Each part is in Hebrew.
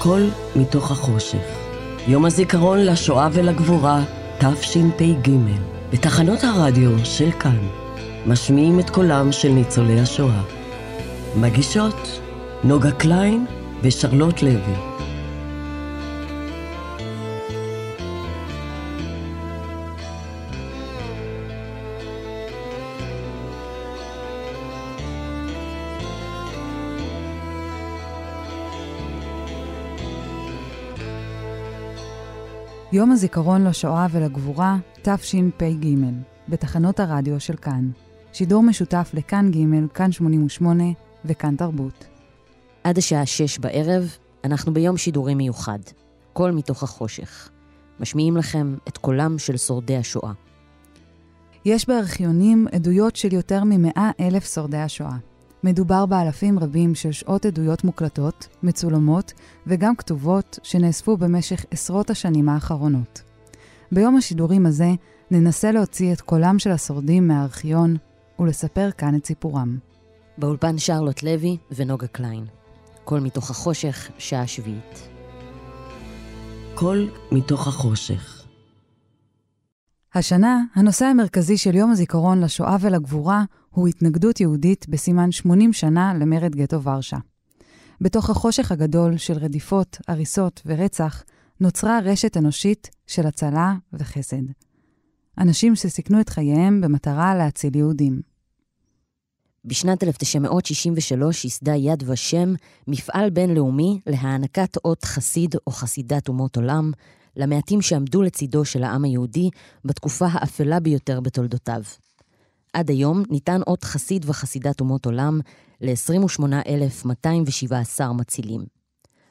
הכל מתוך החושך. יום הזיכרון לשואה ולגבורה, תשפ"ג. בתחנות הרדיו של כאן משמיעים את קולם של ניצולי השואה. מגישות נוגה קליין ושרלוט לוי. יום הזיכרון לשואה ולגבורה, תשפ"ג, בתחנות הרדיו של כאן. שידור משותף לכאן ג', כאן 88 וכאן תרבות. עד השעה 6 בערב, אנחנו ביום שידורי מיוחד. קול מתוך החושך. משמיעים לכם את קולם של שורדי השואה. יש בארכיונים עדויות של יותר מ100,000 שורדי השואה. מדובר באלפים רבים של שעות עדויות מוקלטות, מצולמות וגם כתובות שנאספו במשך עשרות השנים האחרונות. ביום השידורים הזה ננסה להוציא את קולם של השורדים מהארכיון ולספר כאן את סיפורם. באולפן שרלוט לוי ונוגה קליין. קול מתוך החושך, שעה שביעית. קול מתוך החושך. השנה, הנושא המרכזי של יום הזיכרון לשואה ולגבורה הוא התנגדות יהודית בסימן 80 שנה למרד גטו וורשה. בתוך החושך הגדול של רדיפות, הריסות ורצח, נוצרה רשת אנושית של הצלה וחסד. אנשים שסיכנו את חייהם במטרה להציל יהודים. בשנת 1963 יסדה יד ושם מפעל בינלאומי להענקת אות חסיד או חסידת אומות עולם, למעטים שעמדו לצידו של העם היהודי בתקופה האפלה ביותר בתולדותיו. עד היום ניתן אות חסיד וחסידת אומות עולם ל-28,217 מצילים.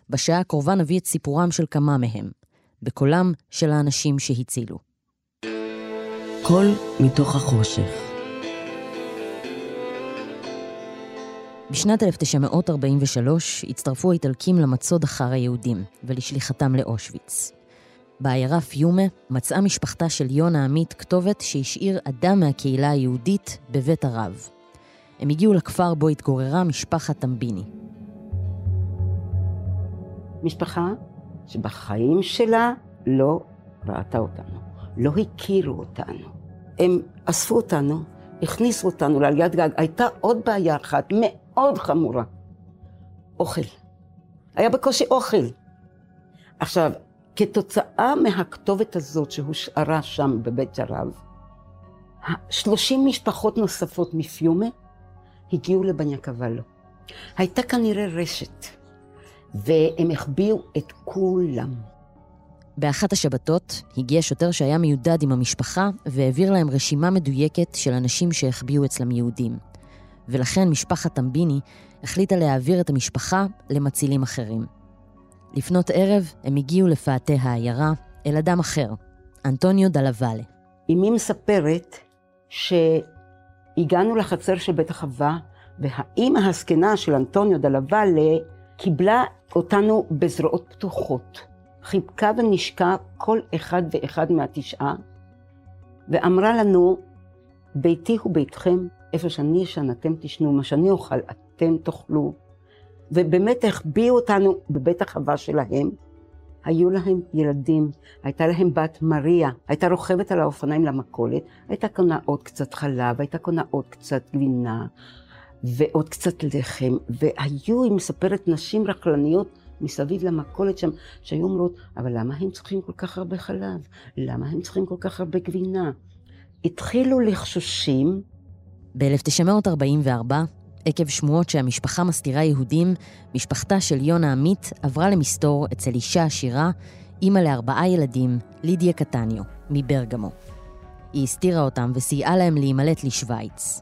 בשעה הקרובה נביא את סיפורם של כמה מהם, בקולם של האנשים שהצילו. קול מתוך החושך. בשנת 1943 הצטרפו האיטלקים למצוד אחר היהודים ולשליחתם לאושוויץ. בעיירה פיומה מצאה משפחתה של יונה עמית כתובת שהשאיר אדם מהקהילה היהודית בבית הרב. הם הגיעו לכפר בו התגוררה משפחת טמביני. משפחה שבחיים שלה לא ראתה אותנו, לא הכירו אותנו. הם אספו אותנו, הכניסו אותנו לעליית גג. הייתה עוד בעיה אחת מאוד חמורה. אוכל. היה בקושי אוכל. עכשיו, כתוצאה מהכתובת הזאת שהושארה שם בבית הרב, 30 משפחות נוספות מפיומה הגיעו לבניאקבלו. הייתה כנראה רשת, והם החביאו את כולם. באחת השבתות הגיע שוטר שהיה מיודד עם המשפחה, והעביר להם רשימה מדויקת של אנשים שהחביאו אצלם יהודים. ולכן משפחת טמביני החליטה להעביר את המשפחה למצילים אחרים. לפנות ערב הם הגיעו לפאתי העיירה אל אדם אחר, אנטוניו דלוואלה. אמי מספרת שהגענו לחצר של בית החווה, והאימא הזקנה של אנטוניו דלוואלה קיבלה אותנו בזרועות פתוחות. חיבקה ונשקה כל אחד ואחד מה9 ואמרה לנו, ביתי הוא ביתכם, איפה שאני ישן אתם תשנו, מה שאני אוכל אתם תאכלו. ובאמת החביאו אותנו בבית החווה שלהם. היו להם ילדים, הייתה להם בת מריה, הייתה רוכבת על האופניים למכולת, הייתה קונה עוד קצת חלב, הייתה קונה עוד קצת גבינה, ועוד קצת לחם, והיו, היא מספרת, נשים רכלניות מסביב למכולת שם, שהיו אומרות, אבל למה הם צריכים כל כך הרבה חלב? למה הם צריכים כל כך הרבה גבינה? התחילו לחשושים. ב-1944, עקב שמועות שהמשפחה מסתירה יהודים, משפחתה של יונה עמית עברה למסתור אצל אישה עשירה, אימא ל4 ילדים, לידיה קטניו, מברגמו. היא הסתירה אותם וסייעה להם להימלט לשוויץ.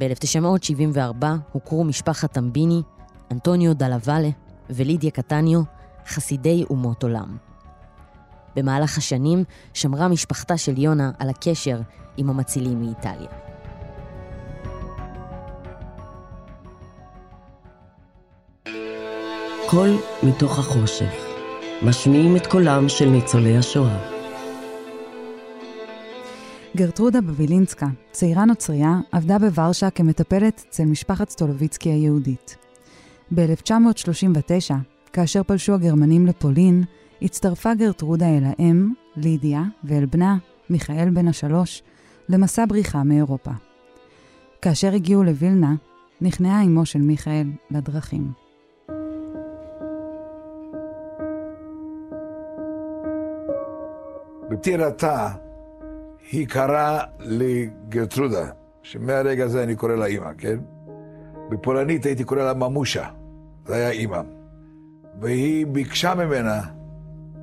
ב-1974 הוכרו משפחת טמביני, אנטוניו דלוואלה ולידיה קטניו, חסידי אומות עולם. במהלך השנים שמרה משפחתה של יונה על הקשר עם המצילים מאיטליה. קול מתוך החושך. משמיעים את קולם של ניצולי השואה. גרטרודה בווילינסקה, צעירה נוצריה, עבדה בוורשה כמטפלת אצל משפחת סטולוביצקי היהודית. ב-1939, כאשר פלשו הגרמנים לפולין, הצטרפה גרטרודה אל האם, לידיה, ואל בנה, מיכאל בן ה3, למסע בריחה מאירופה. כאשר הגיעו לווילנה, נכנעה אמו של מיכאל לדרכים. בפטירתה היא קראה לגרטרודה, שמהרגע הזה אני קורא לה אימא, כן? בפולנית הייתי קורא לה ממושה, זה היה אימא. והיא ביקשה ממנה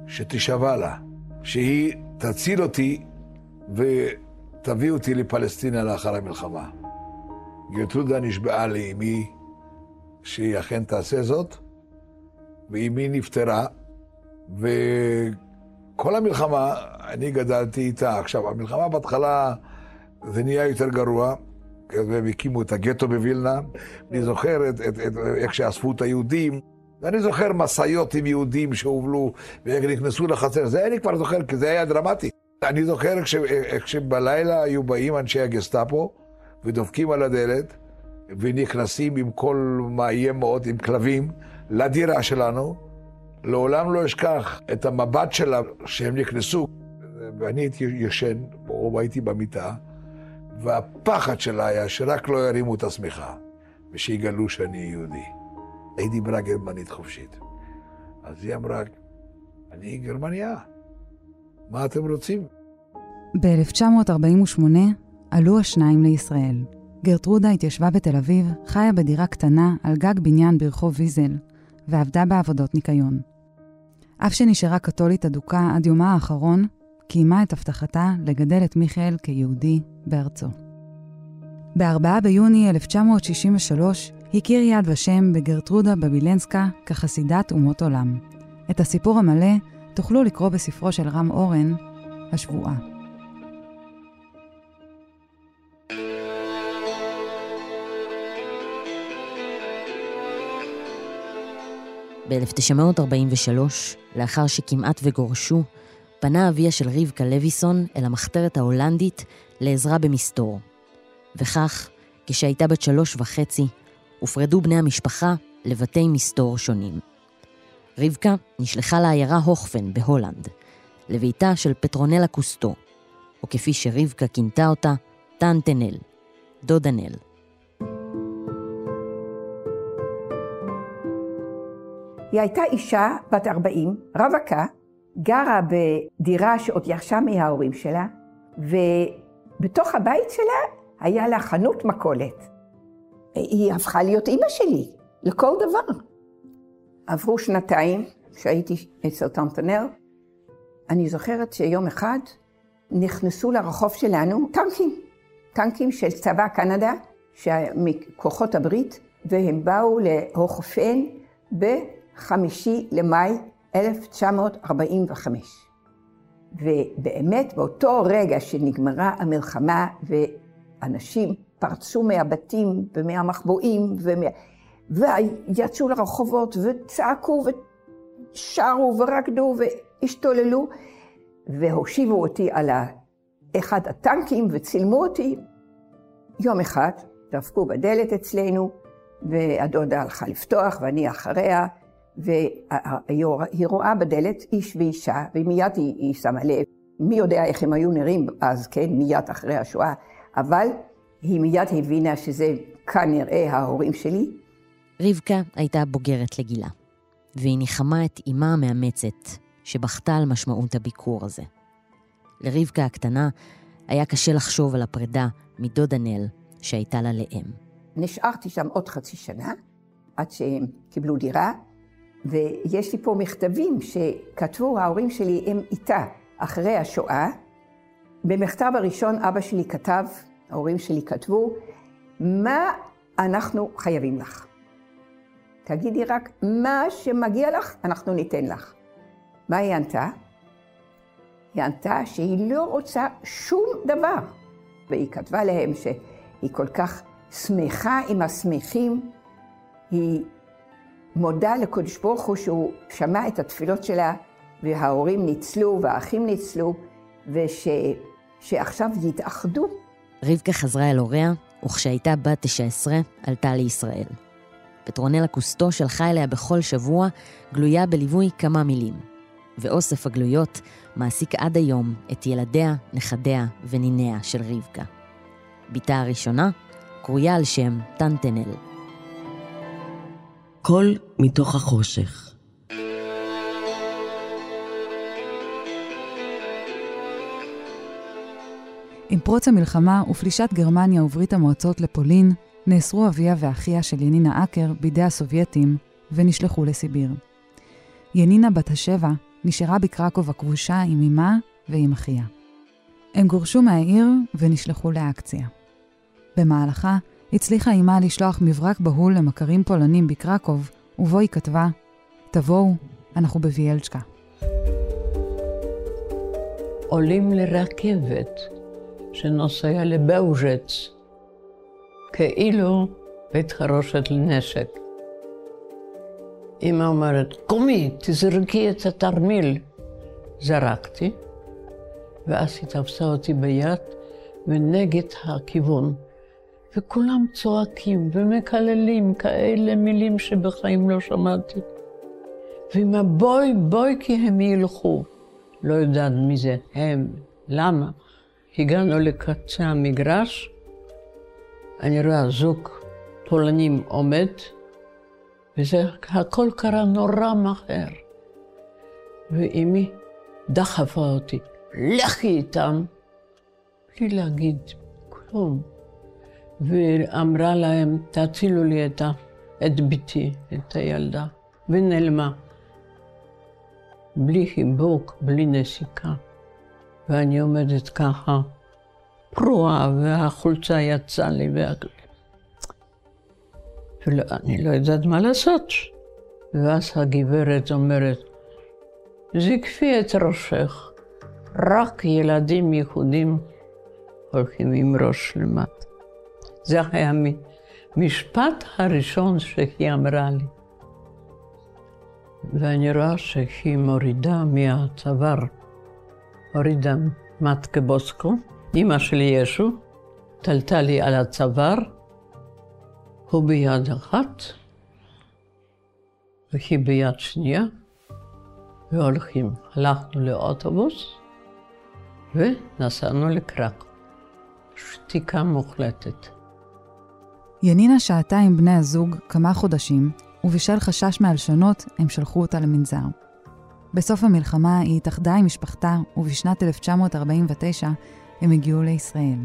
שתשווה לה, שהיא תציל אותי ותביא אותי לפלסטינה לאחר המלחמה. גרטרודה נשבעה לאמי שהיא אכן תעשה זאת, ואמי נפטרה, וכל המלחמה אני גדלתי איתה. עכשיו, המלחמה בהתחלה זה נהיה יותר גרוע, והם הקימו את הגטו בווילנה. אני זוכר איך שאספו את היהודים, ואני זוכר מסעיות עם יהודים שהובלו, ואיך נכנסו לחצר. זה אני כבר זוכר, כי זה היה דרמטי. אני זוכר איך שבלילה היו באים אנשי הגסטאפו, ודופקים על הדלת, ונכנסים עם כל מאיים מאוד, עם כלבים, לדירה שלנו. לעולם לא אשכח את המבט שלה, שהם נכנסו, ואני הייתי ישן, או הייתי במיטה, והפחד שלה היה שרק לא ירימו את השמיכה, ושיגלו שאני יהודי. היא דיברה גרמנית חופשית. אז היא אמרה, אני גרמניה, מה אתם רוצים? ב-1948 עלו השניים לישראל. גרטרודה התיישבה בתל אביב, חיה בדירה קטנה על גג בניין ברחוב ויזל, ועבדה בעבודות ניקיון. אף שנשארה קתולית אדוקה עד יומה האחרון, קיימה את הבטחתה לגדל את מיכאל כיהודי בארצו. ב-4 ביוני 1963 הכיר יד ושם בגרטרודה בווילינסקה כחסידת אומות עולם. את הסיפור המלא תוכלו לקרוא בספרו של רם אורן, השבועה. ב-1943, לאחר שכמעט וגורשו, פנה אביה של רבקה לויסון אל המחתרת ההולנדית לעזרה במסתור. וכך, כשהייתה בת 3.5, הופרדו בני המשפחה לבתי מסתור שונים. רבקה נשלחה לעיירה הוכפן בהולנד, לביתה של פטרונל הקוסטו, או כפי שרבקה כינתה אותה, טנטנל, דודנל. היא הייתה אישה בת 40, רווקה, גרה בדירה שעוד ירשה מההורים שלה, ובתוך הבית שלה היה לה חנות מכולת. היא הפכה להיות אימא שלי, לכל דבר. עברו 2 שהייתי אצל טנטנר. אני זוכרת שיום אחד נכנסו לרחוב שלנו טנקים של צבא קנדה, מכוחות הברית, והם באו להוכפן ב-5 למאי 1945. ובאמת באותו רגע שנגמרה המלחמה ואנשים פרצו מהבתים ומהמחבואים ויצאו לרחובות וצעקו ושרו ורקדו והשתוללו, והושיבו אותי על אחד הטנקים וצילמו אותי. יום אחד דפקו בדלת אצלנו והדודה הלכה לפתוח ואני אחריה, והיא רואה בדלת איש ואישה, ומיד היא שמה לב. מי יודע איך הם היו נראים אז, כן, מיד אחרי השואה, אבל היא מיד הבינה שזה כנראה ההורים שלי. רבקה הייתה בוגרת לגילה, והיא ניחמה את אימה המאמצת, שבחתה על משמעות הביקור הזה. לרבקה הקטנה היה קשה לחשוב על הפרידה מדודנל שהייתה לה לאם. נשארתי שם עוד 0.5 שנה, עד שהם קיבלו דירה, ויש לי פה מכתבים שכתבו ההורים שלי הם איתה אחרי השואה. במכתב הראשון אבא שלי כתב, ההורים שלי כתבו, מה אנחנו חייבים לך? תגידי רק מה שמגיע לך, אנחנו ניתן לך. מה היא ענתה? היא ענתה שהיא לא רוצה שום דבר. והיא כתבה להם שהיא כל כך שמחה עם השמחים, היא מודה לקודש ברוך הוא שהוא שמע את התפילות שלה, וההורים ניצלו והאחים ניצלו, שעכשיו יתאחדו. רבקה חזרה אל הוריה, וכשהייתה בת 19 עלתה לישראל. פטרונל הקוסטו שלחה אליה בכל שבוע גלויה בליווי כמה מילים. ואוסף הגלויות מעסיק עד היום את ילדיה, נכדיה וניניה של רבקה. ביתה הראשונה קרויה על שם טנטנל. קול מתוך החושך. עם פרוץ המלחמה ופלישת גרמניה וברית המועצות לפולין, נאסרו אביה ואחיה של ינינה אקר בידי הסובייטים ונשלחו לסיביר. ינינה בת השבע נשארה בקרקוב הכבושה עם אמא ועם אחיה. הם גורשו מהעיר ונשלחו לאקציה. במהלכה הצליחה אמא לשלוח מברק בהול למכרים פולנים בקרקוב, ובו היא כתבה, תבואו, אנחנו בוויאלצ'קה. עולים לרכבת שנוסעה לבאוז'ץ, כאילו בית חרושת לנשק. אמא אומרת, קומי, תזרקי את התרמיל. זרקתי, ואז היא תפסה אותי ביד ונגד הכיוון. וכולם צועקים ומקללים כאלה מילים שבחיים לא שמעתי. ואמא, בואי, בואי, כי הם ילכו. לא יודעת מי זה הם, למה. הגענו לקצה המגרש, אני רואה זוג פולנים עומד, וזה הכל קרה נורא מהר. ואמי דחפה אותי, לכי איתם, בלי להגיד כלום. ואמרה להם, תצילו לי את ביתי, את הילדה, ונעלמה. בלי חיבוק, בלי נסיקה. ואני עומדת ככה, פרועה, והחולצה יצאה לי, ואני לא יודעת מה לעשות. ואז הגברת אומרת, זקפי את ראשך, רק ילדים יהודים הולכים עם ראש למטה. זה היה המשפט הראשון שהיא אמרה לי. ואני רואה שהיא מורידה מהצוואר, הורידה מתקה בוסקו, אמא של ישו, תלתה לי על הצוואר, הוא ביד אחת, והיא ביד שנייה, והולכים. הלכנו לאוטובוס, ונסענו לקרקוב. שתיקה מוחלטת. ינינה שהתה עם בני הזוג כמה חודשים, ובשל חשש מהלשנות הם שלחו אותה למנזר. בסוף המלחמה היא התאחדה עם משפחתה, ובשנת 1949 הם הגיעו לישראל.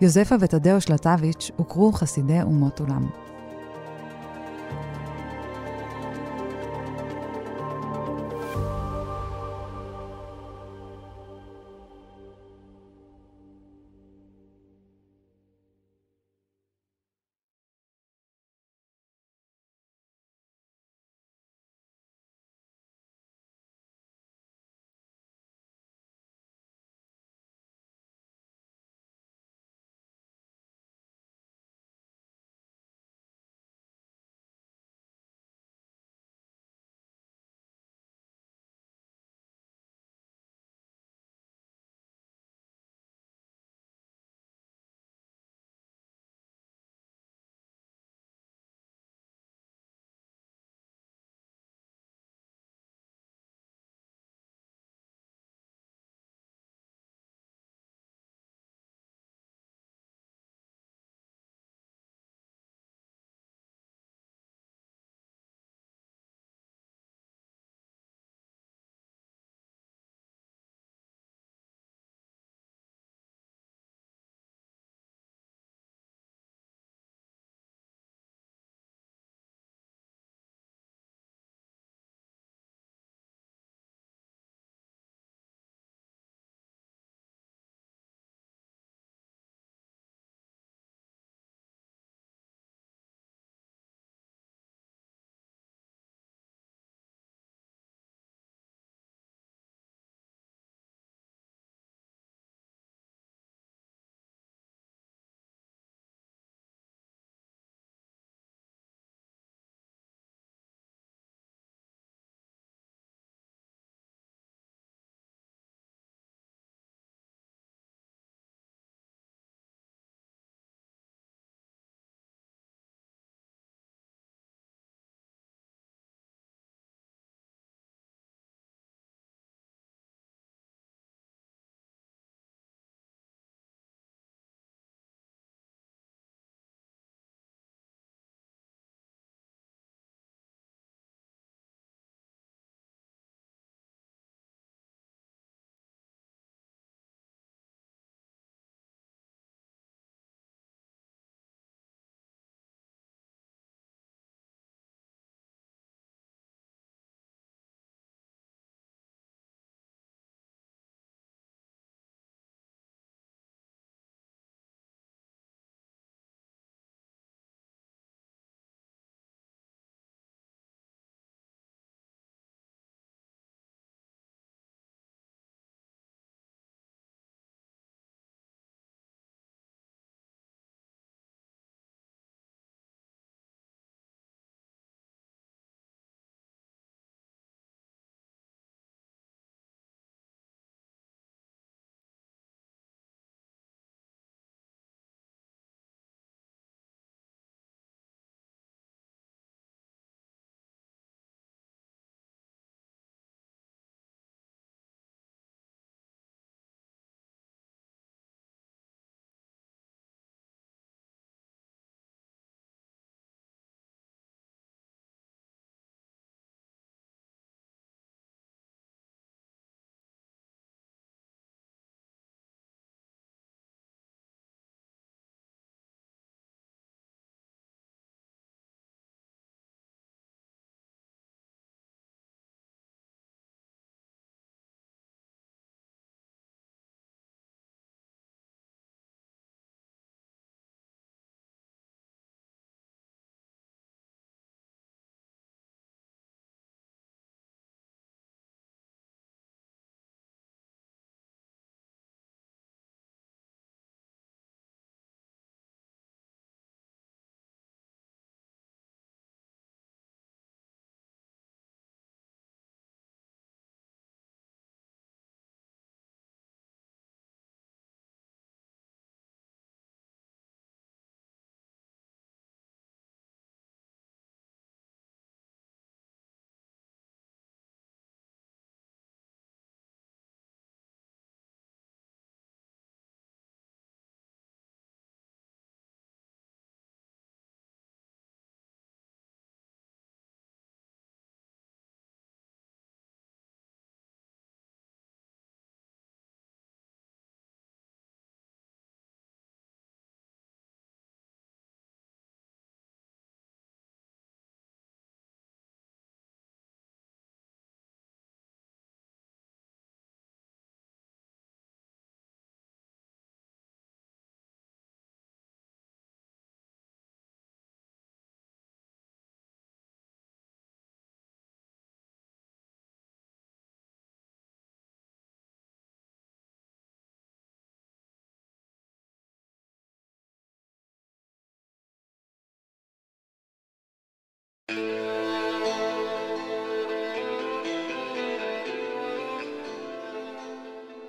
יוזפה ותדאו שלטאוויץ' הוכרו חסידי אומות עולם.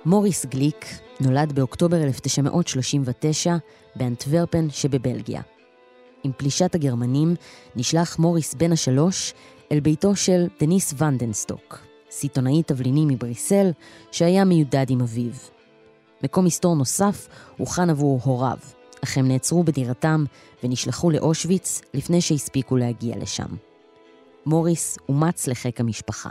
מוריס גליק נולד באוקטובר 1939 באנטוורפן שבבלגיה. עם פלישת הגרמנים נשלח מוריס בן ה3 אל ביתו של דניס ונדנסטוק, סיטונאי תבליני מבריסל שהיה מיודד עם אביו. מקום היסטור נוסף הוכן עבור הוריו, אך הם נעצרו בדירתם ונשלחו לאושוויץ לפני שהספיקו להגיע לשם. מוריס אומץ לחיק המשפחה.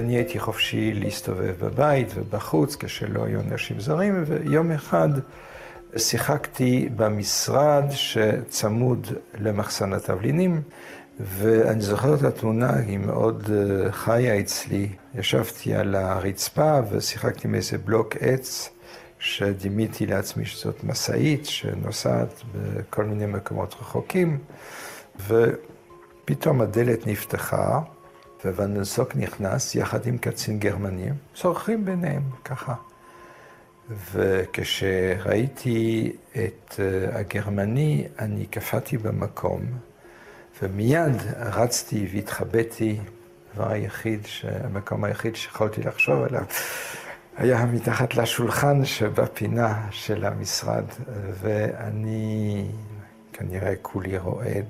אני הייתי חופשי להסתובב בבית ובחוץ, כשלא היו אנשים זרים, ויום אחד שיחקתי במשרד שצמוד למחסן התבלינים, ואני זוכר את התמונה, היא מאוד חיה אצלי. ישבתי על הרצפה ושיחקתי מאיזה בלוק עץ, שדימיתי לעצמי שזאת מסעית, שנוסעת בכל מיני מקומות רחוקים, ופתאום הדלת נפתחה, ווונדנסוק נכנס יחד עם קצין גרמני, צורכים ביניהם ככה. וכשראיתי את הגרמני, אני קפאתי במקום, ומיד רצתי והתחבאתי, המקום היחיד שיכולתי לחשוב עליו, היה מתחת לשולחן שבפינה של המשרד, ואני כנראה כולי רועד,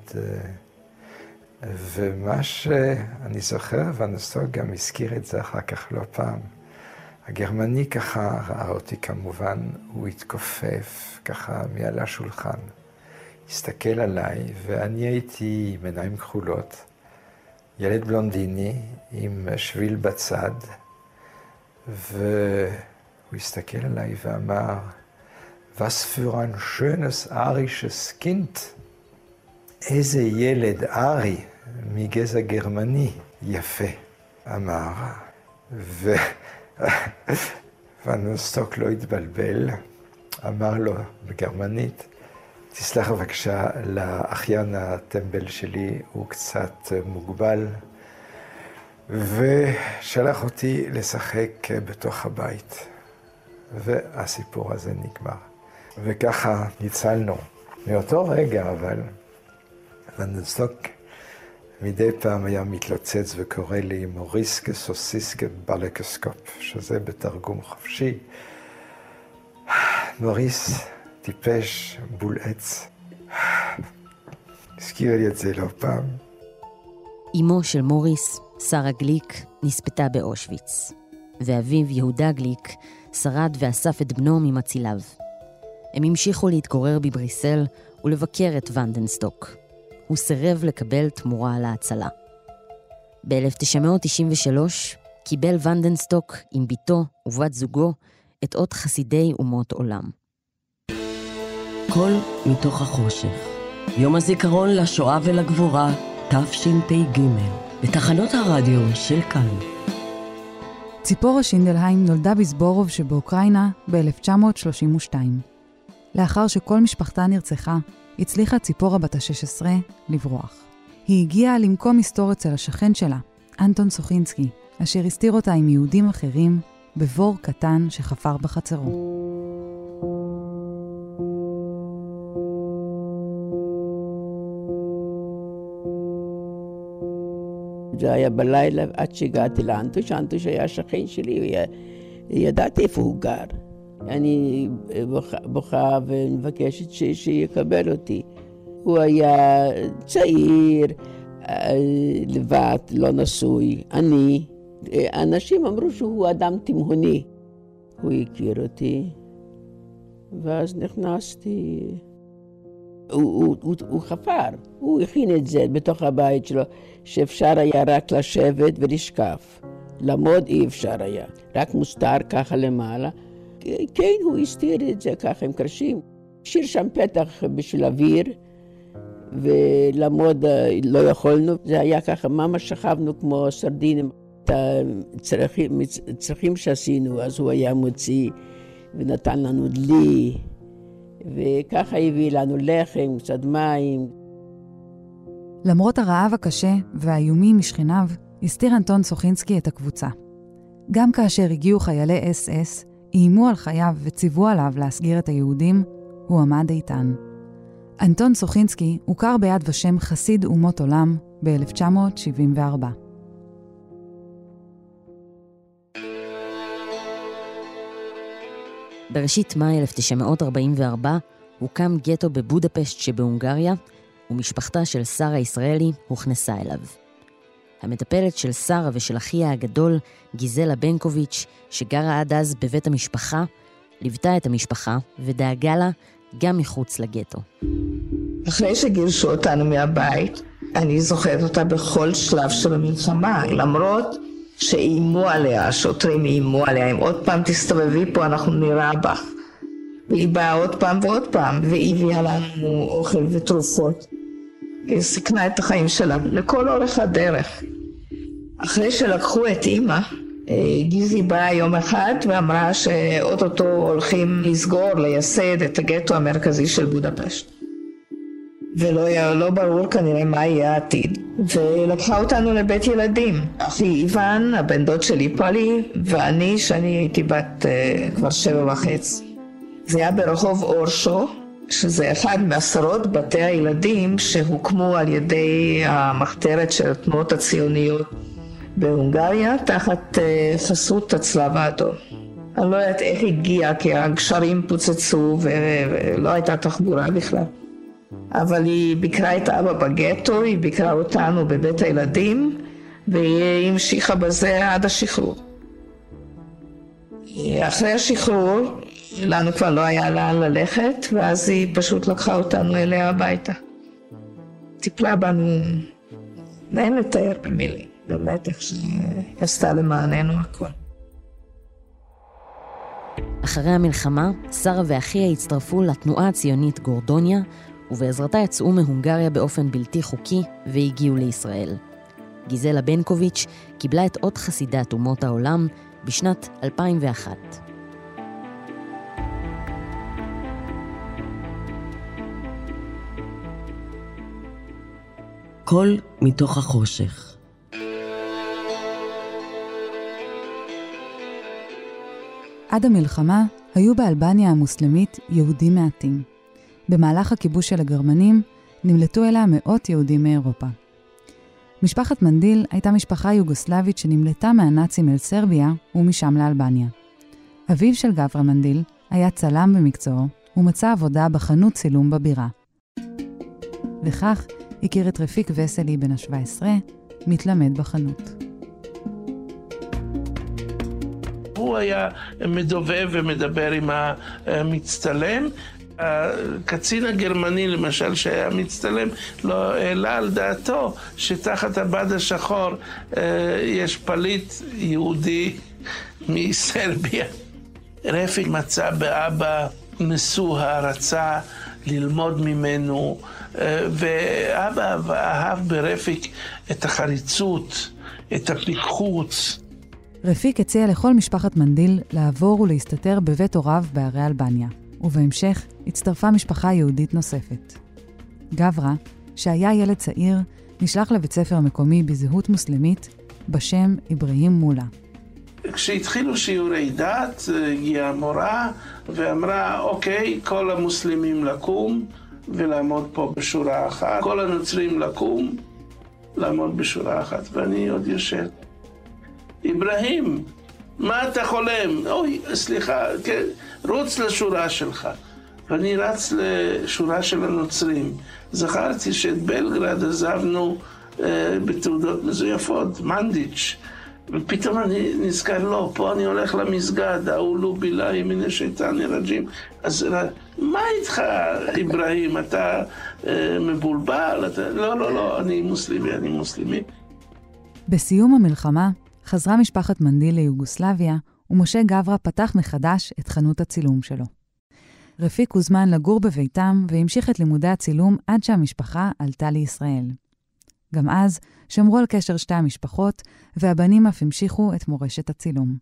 ומה שאני זוכר, ונסטוק גם הזכיר את זה אחר כך לא פעם, הגרמני ככה ראה אותי כמובן, הוא התכופף ככה מעל השולחן, הסתכל עליי, ואני הייתי עם עיניים כחולות, ילד בלונדיני עם שביל בצד, והוא הסתכל עליי ואמר, was für ein schönes arisches Kind. איזה ילד ארי מגזע גרמני יפה, אמר. ונדנסטוק לא התבלבל, אמר לו בגרמנית, תסלח בבקשה לאחיין הטמבל שלי, הוא קצת מוגבל, ושלח אותי לשחק בתוך הבית. והסיפור הזה נגמר. וככה ניצלנו. מאותו רגע, אבל ונדנסטוק מדי פעם היה מתלוצץ וקורא לי מוריסקה סוסיסקה בלקסקופ, שזה בתרגום חופשי. מוריס טיפש בול עץ. הזכיר לי את זה לא פעם. אמו של מוריס, שרה גליק, נספתה באושוויץ. ואביו יהודה גליק שרד ואסף את בנו ממציליו. הם המשיכו להתגורר בבריסל ולבקר את ונדנסטוק. הוא סירב לקבל תמורה על ההצלה. ב-1993 קיבל ונדנסטוק עם ביתו ובת זוגו את אות חסידי אומות עולם. קול מתוך החושך. יום הזיכרון לשואה ולגבורה, תשפ"ג, בתחנות הרדיו של כאן. ציפורה שינדלהיים נולדה בזבורוב שבאוקראינה ב-1932. לאחר שכל משפחתה נרצחה, הצליחה ציפורה בת ה-16 לברוח. היא הגיעה למקום היסטורי אצל השכן שלה, אנטון סוחינסקי, אשר הסתיר אותה עם יהודים אחרים בבור קטן שחפר בחצרו. זה היה בלילה עד שהגעתי לאנטוש, אנטוש היה שכן שלי, וידעתי איפה הוא גר. אני בוכה ומבקשת שיקבל אותי. הוא היה צעיר, לבד, לא נשוי, אני. אנשים אמרו שהוא אדם תימהוני. הוא הכיר אותי, ואז נכנסתי. הוא חפר, הוא הכין את זה בתוך הבית שלו, שאפשר היה רק לשבת ולשקף. למוד אי אפשר היה, רק מוסתר ככה למעלה. כן, הוא הסתיר את זה ככה עם קרשים. השאיר שם פתח בשביל אוויר, ולמוד לא יכולנו. זה היה ככה, ממש שכבנו כמו סרדינים. את הצרכים שעשינו, אז הוא היה מוציא ונתן לנו דלי. וככה הביא לנו לחם, קצת מים. למרות הרעב הקשה והאיומים משכניו, הסתיר אנטון סוחינסקי את הקבוצה. גם כאשר הגיעו חיילי אס-אס, איימו על חייו וציוו עליו להסגיר את היהודים, הוא עמד איתן. אנטון סוחינסקי הוכר ביד ושם חסיד אומות עולם, ב-1974. בראשית מאי 1944 הוקם גטו בבודפשט שבהונגריה, ומשפחתה של שרה ישראלי הוכנסה אליו. המטפלת של שרה ושל אחיה הגדול, גיזלה בנקוביץ', שגרה עד אז בבית המשפחה, ליוותה את המשפחה ודאגה לה גם מחוץ לגטו. אחרי שגירשו אותנו מהבית, אני זוכרת אותה בכל שלב של המלחמה, למרות שאימו עליה, השוטרים אימו עליה, אם עוד פעם תסתובבי פה אנחנו נראה בך. והיא באה עוד פעם ועוד פעם, והיא הביאה לנו אוכל ותרופות. היא סכנה את החיים שלה לכל אורך הדרך. אחרי שלקחו את אמא, גיזי באה יום אחד ואמרה שאו-טו-טו הולכים לסגור, לייסד את הגטו המרכזי של בודפשט. ולא ברור כנראה מה יהיה העתיד. ולקחה אותנו לבית ילדים. אחי איוון, הבן דוד שלי פלי, ואני, שאני הייתי בת כבר 7.5. זה היה ברחוב אורשו, שזה אחד מעשרות בתי הילדים שהוקמו על ידי המחתרת של התנועות הציוניות בהונגריה, תחת חסות הצלב האדום. אני לא יודעת איך הגיעה, כי הגשרים פוצצו ולא הייתה תחבורה בכלל. אבל היא ביקרה את אבא בגטו, היא ביקרה אותנו בבית הילדים, והיא המשיכה בזה עד השחרור. אחרי השחרור, לנו כבר לא היה לאן ללכת, ואז היא פשוט לקחה אותנו אליה הביתה. טיפלה בנו, אין לתאר במילים, באמת איך שעשתה למעננו הכל. אחרי המלחמה, שרה ואחיה הצטרפו לתנועה הציונית גורדוניה, ובעזרתה יצאו מהונגריה באופן בלתי חוקי והגיעו לישראל. גיזלה בנקוביץ' קיבלה את אות חסידת אומות העולם בשנת 2001. קול מתוך החושך. עד המלחמה היו באלבניה המוסלמית יהודים מעטים. במהלך הכיבוש של הגרמנים נמלטו אליה מאות יהודים מאירופה. משפחת מנדיל הייתה משפחה יוגוסלבית שנמלטה מהנאצים אל סרביה ומשם לאלבניה. אביו של גברא מנדיל היה צלם במקצועו ומצא עבודה בחנות צילום בבירה. וכך הכיר את רפיק וסלי בן ה-17, מתלמד בחנות. הוא היה מדובב ומדבר עם המצטלם. הקצין הגרמני למשל שהיה מצטלם לא העלה על דעתו שתחת הבד השחור יש פליט יהודי מסרביה. רפיק מצא באבא נשוא הערצה ללמוד ממנו, ואבא אהב ברפיק את החריצות, את הפיקחות. רפיק הציע לכל משפחת מנדיל לעבור ולהסתתר בבית הוריו בערי אלבניה, ובהמשך הצטרפה משפחה יהודית נוספת. גברא, שהיה ילד צעיר, נשלח לבית ספר מקומי בזהות מוסלמית בשם אברהים מולה. כשהתחילו שיעורי דת, הגיעה המורה ואמרה, אוקיי, כל המוסלמים לקום ולעמוד פה בשורה אחת. כל הנוצרים לקום, לעמוד בשורה אחת. ואני עוד יושב. אברהים, מה אתה חולם? אוי, סליחה, כן, רוץ לשורה שלך. ואני רץ לשורה של הנוצרים. זכרתי שאת בלגרד עזבנו בתעודות מזויפות, מנדיץ'. ופתאום אני נזכר, לא, פה אני הולך למסגד, אהולו בילה, ימיני שייטן ירג'ים. אז מה איתך, אברהים? אתה מבולבל? אתה... לא, לא, לא, אני מוסלמי, אני מוסלמי. בסיום המלחמה חזרה משפחת מנדיל ליוגוסלביה, ומשה גברא פתח מחדש את חנות הצילום שלו. רפיק הוזמן לגור בביתם והמשיך את לימודי הצילום עד שהמשפחה עלתה לישראל. גם אז שמרו על קשר שתי המשפחות, והבנים אף המשיכו את מורשת הצילום.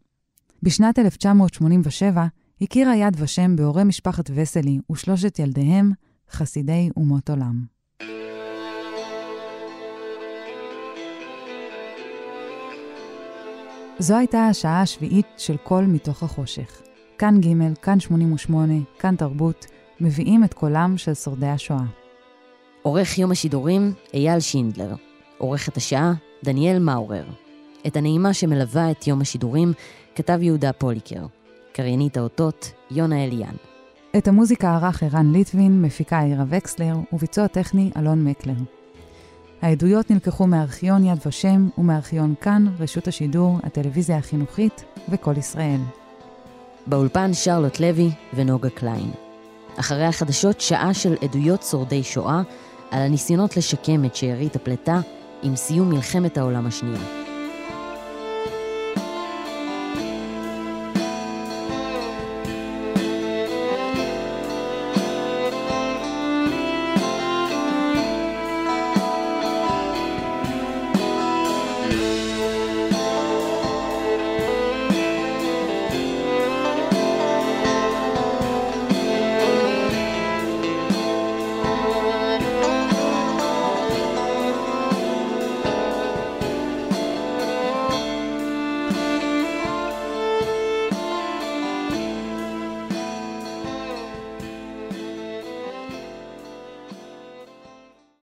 בשנת 1987 הכירה יד ושם בהורי משפחת וסלי ושלושת ילדיהם, חסידי אומות עולם. זו הייתה השעה השביעית של קול מתוך החושך. כאן ג', כאן 88, כאן תרבות, מביאים את קולם של שורדי השואה. עורך יום השידורים, אייל שינדלר. עורכת השעה, דניאל מאורר. את הנעימה שמלווה את יום השידורים כתב יהודה פוליקר. קריינית האותות, יונה אליאן. את המוזיקה ערך רן ליטווין, מפיקה אירה וקסלר, וביצוע טכני אלון מקלר. העדויות נלקחו מארכיון יד ושם ומארכיון כאן, רשות השידור, הטלוויזיה החינוכית וכל ישראל. באולפן שרלוט לוי ונוגה קליין. אחרי החדשות שעה של עדויות שורדי שואה על הניסיונות לשקם את שארית הפלטה עם סיום מלחמת העולם השנייה.